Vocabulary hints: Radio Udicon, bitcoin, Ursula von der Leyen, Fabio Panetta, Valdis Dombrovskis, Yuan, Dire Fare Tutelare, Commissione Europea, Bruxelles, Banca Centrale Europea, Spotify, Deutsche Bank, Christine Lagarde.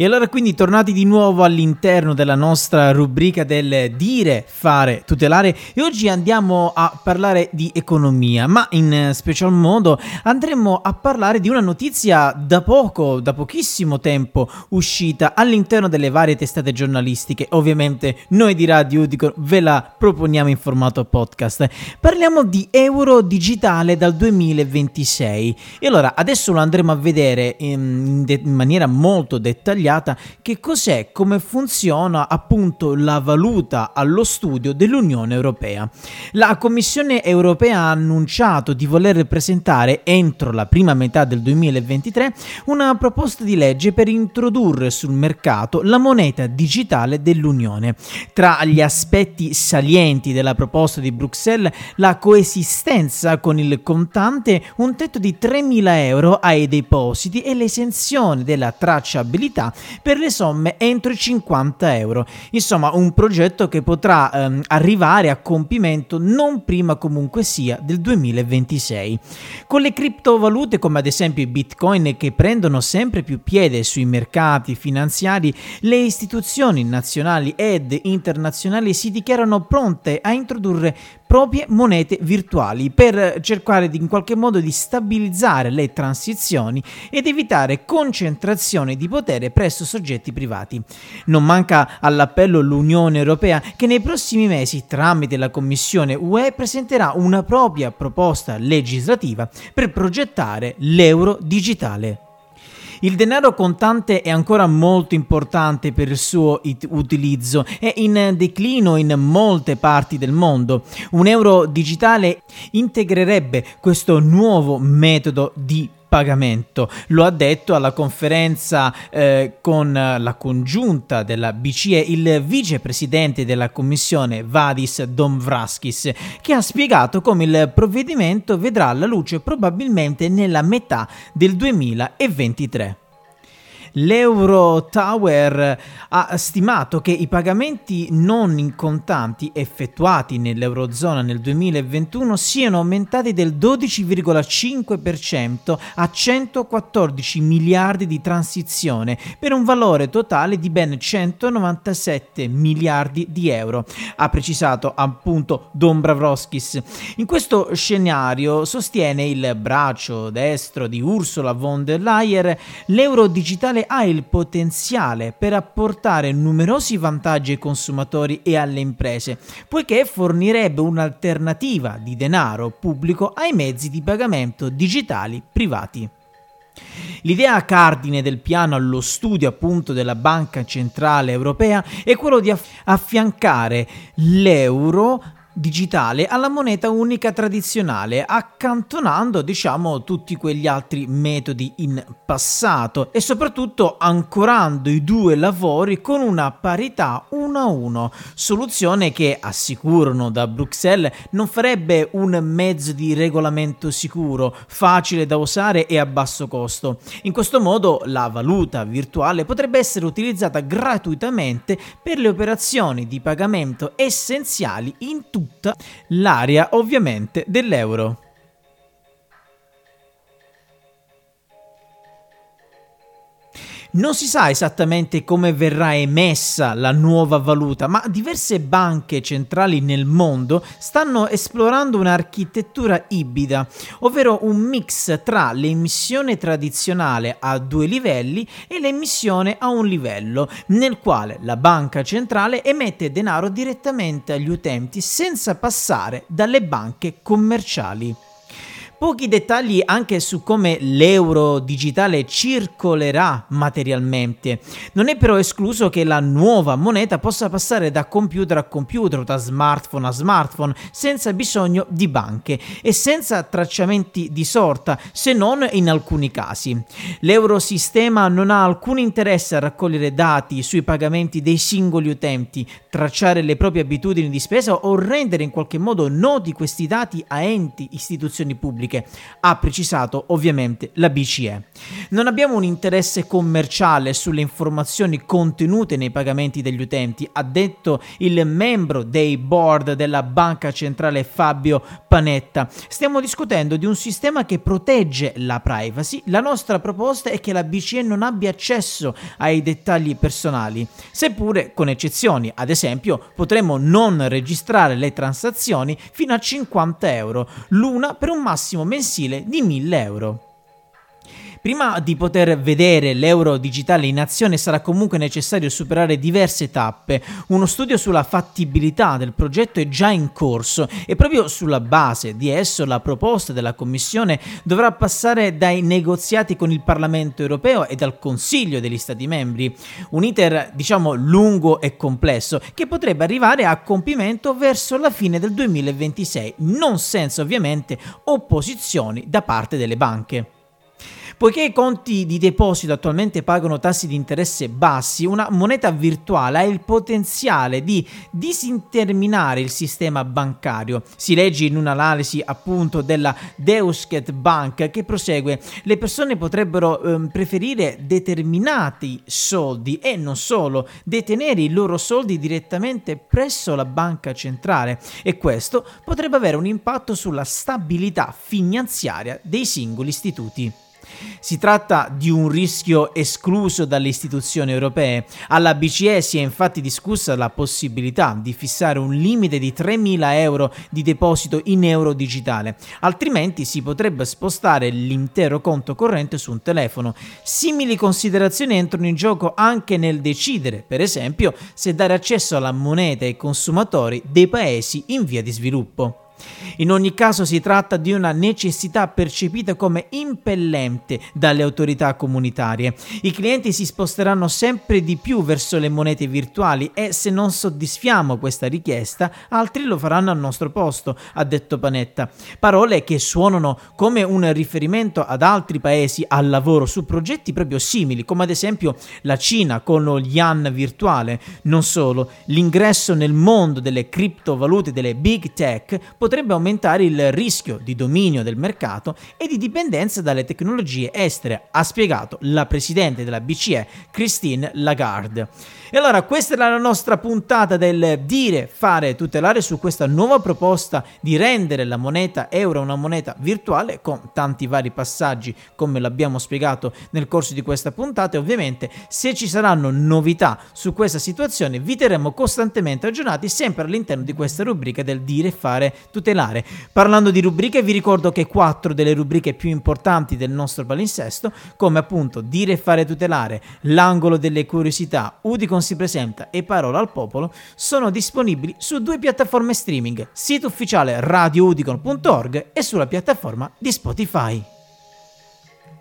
E allora quindi tornati di nuovo all'interno della nostra rubrica del dire, fare, tutelare, e oggi andiamo a parlare di economia, ma in special modo andremo a parlare di una notizia da pochissimo tempo uscita all'interno delle varie testate giornalistiche. Ovviamente noi di Radio Udicon ve la proponiamo in formato podcast. Parliamo di euro digitale dal 2026. E allora adesso lo andremo a vedere in maniera molto dettagliata che cos'è, come funziona appunto la valuta allo studio dell'Unione Europea. La Commissione Europea ha annunciato di voler presentare entro la prima metà del 2023 una proposta di legge per introdurre sul mercato la moneta digitale dell'Unione. Tra gli aspetti salienti della proposta di Bruxelles, la coesistenza con il contante, un tetto di 3.000 euro ai depositi e l'esenzione della tracciabilità per le somme entro i 50 euro. Insomma, un progetto che potrà arrivare a compimento non prima comunque sia del 2026. Con le criptovalute come ad esempio i bitcoin, che prendono sempre più piede sui mercati finanziari, le istituzioni nazionali ed internazionali si dichiarano pronte a introdurre proprie monete virtuali per cercare in qualche modo di stabilizzare le transizioni ed evitare concentrazione di potere presso soggetti privati. Non manca all'appello l'Unione Europea, che nei prossimi mesi tramite la Commissione UE presenterà una propria proposta legislativa per progettare l'euro digitale. Il denaro contante è ancora molto importante per il suo utilizzo, è in declino in molte parti del mondo. Un euro digitale integrerebbe questo nuovo metodo di pagamento. Lo ha detto alla conferenza con la congiunta della BCE il vicepresidente della Commissione Valdis Dombrovskis, che ha spiegato come il provvedimento vedrà la luce probabilmente nella metà del 2023. L'Euro Tower ha stimato che i pagamenti non in contanti effettuati nell'Eurozona nel 2021 siano aumentati del 12,5% a 114 miliardi di transazione, per un valore totale di ben 197 miliardi di euro, ha precisato appunto Dombrovskis. In questo scenario, sostiene il braccio destro di Ursula von der Leyen, l'euro digitale ha il potenziale per apportare numerosi vantaggi ai consumatori e alle imprese, poiché fornirebbe un'alternativa di denaro pubblico ai mezzi di pagamento digitali privati. L'idea cardine del piano allo studio appunto della Banca Centrale Europea è quello di affiancare l'euro digitale alla moneta unica tradizionale, accantonando tutti quegli altri metodi in passato e soprattutto ancorando i due lavori con una parità 1-1, soluzione che, assicurano da Bruxelles, non farebbe un mezzo di regolamento sicuro, facile da usare e a basso costo. In questo modo la valuta virtuale potrebbe essere utilizzata gratuitamente per le operazioni di pagamento essenziali in tutta l'area ovviamente dell'euro. Non si sa esattamente come verrà emessa la nuova valuta, ma diverse banche centrali nel mondo stanno esplorando un'architettura ibrida, ovvero un mix tra l'emissione tradizionale a due livelli e l'emissione a un livello, nel quale la banca centrale emette denaro direttamente agli utenti senza passare dalle banche commerciali. Pochi dettagli anche su come l'euro digitale circolerà materialmente. Non è però escluso che la nuova moneta possa passare da computer a computer, da smartphone a smartphone, senza bisogno di banche e senza tracciamenti di sorta, se non in alcuni casi. L'eurosistema non ha alcun interesse a raccogliere dati sui pagamenti dei singoli utenti, tracciare le proprie abitudini di spesa o rendere in qualche modo noti questi dati a enti, istituzioni pubbliche. pubbliche, ha precisato ovviamente la BCE. Non abbiamo un interesse commerciale sulle informazioni contenute nei pagamenti degli utenti, ha detto il membro dei board della Banca Centrale Fabio Panetta. Stiamo discutendo di un sistema che protegge la privacy. La nostra proposta è che la BCE non abbia accesso ai dettagli personali, seppure con eccezioni. Ad esempio, potremmo non registrare le transazioni fino a 50 euro, l'una per un massimo mensile di 1000 euro. Prima di poter vedere l'euro digitale in azione sarà comunque necessario superare diverse tappe. Uno studio sulla fattibilità del progetto è già in corso e proprio sulla base di esso la proposta della Commissione dovrà passare dai negoziati con il Parlamento europeo e dal Consiglio degli Stati membri. Un iter, lungo e complesso che potrebbe arrivare a compimento verso la fine del 2026, non senza ovviamente opposizioni da parte delle banche. Poiché i conti di deposito attualmente pagano tassi di interesse bassi, una moneta virtuale ha il potenziale di disinterminare il sistema bancario. Si legge in un'analisi appunto della Deutsche Bank che prosegue: le persone potrebbero preferire determinati soldi e non solo, detenere i loro soldi direttamente presso la banca centrale, e questo potrebbe avere un impatto sulla stabilità finanziaria dei singoli istituti. Si tratta di un rischio escluso dalle istituzioni europee. Alla BCE si è infatti discussa la possibilità di fissare un limite di 3.000 euro di deposito in euro digitale, altrimenti si potrebbe spostare l'intero conto corrente su un telefono. Simili considerazioni entrano in gioco anche nel decidere, per esempio, se dare accesso alla moneta ai consumatori dei paesi in via di sviluppo. In ogni caso si tratta di una necessità percepita come impellente dalle autorità comunitarie. I clienti si sposteranno sempre di più verso le monete virtuali e se non soddisfiamo questa richiesta, altri lo faranno al nostro posto, ha detto Panetta. Parole che suonano come un riferimento ad altri paesi al lavoro su progetti proprio simili, come ad esempio la Cina con lo Yuan virtuale. Non solo, l'ingresso nel mondo delle criptovalute delle big tech potrebbe aumentare il rischio di dominio del mercato e di dipendenza dalle tecnologie estere, ha spiegato la presidente della BCE, Christine Lagarde. E allora questa è la nostra puntata del Dire, Fare, Tutelare su questa nuova proposta di rendere la moneta euro una moneta virtuale, con tanti vari passaggi come l'abbiamo spiegato nel corso di questa puntata, e ovviamente se ci saranno novità su questa situazione vi terremo costantemente aggiornati sempre all'interno di questa rubrica del Dire, Fare, Tutelare. Parlando di rubriche, vi ricordo che 4 delle rubriche più importanti del nostro palinsesto, come appunto Dire, Fare, Tutelare, l'angolo delle curiosità, Udicon si presenta e Parola al popolo, sono disponibili su 2 piattaforme streaming, sito ufficiale radioudicon.org e sulla piattaforma di Spotify.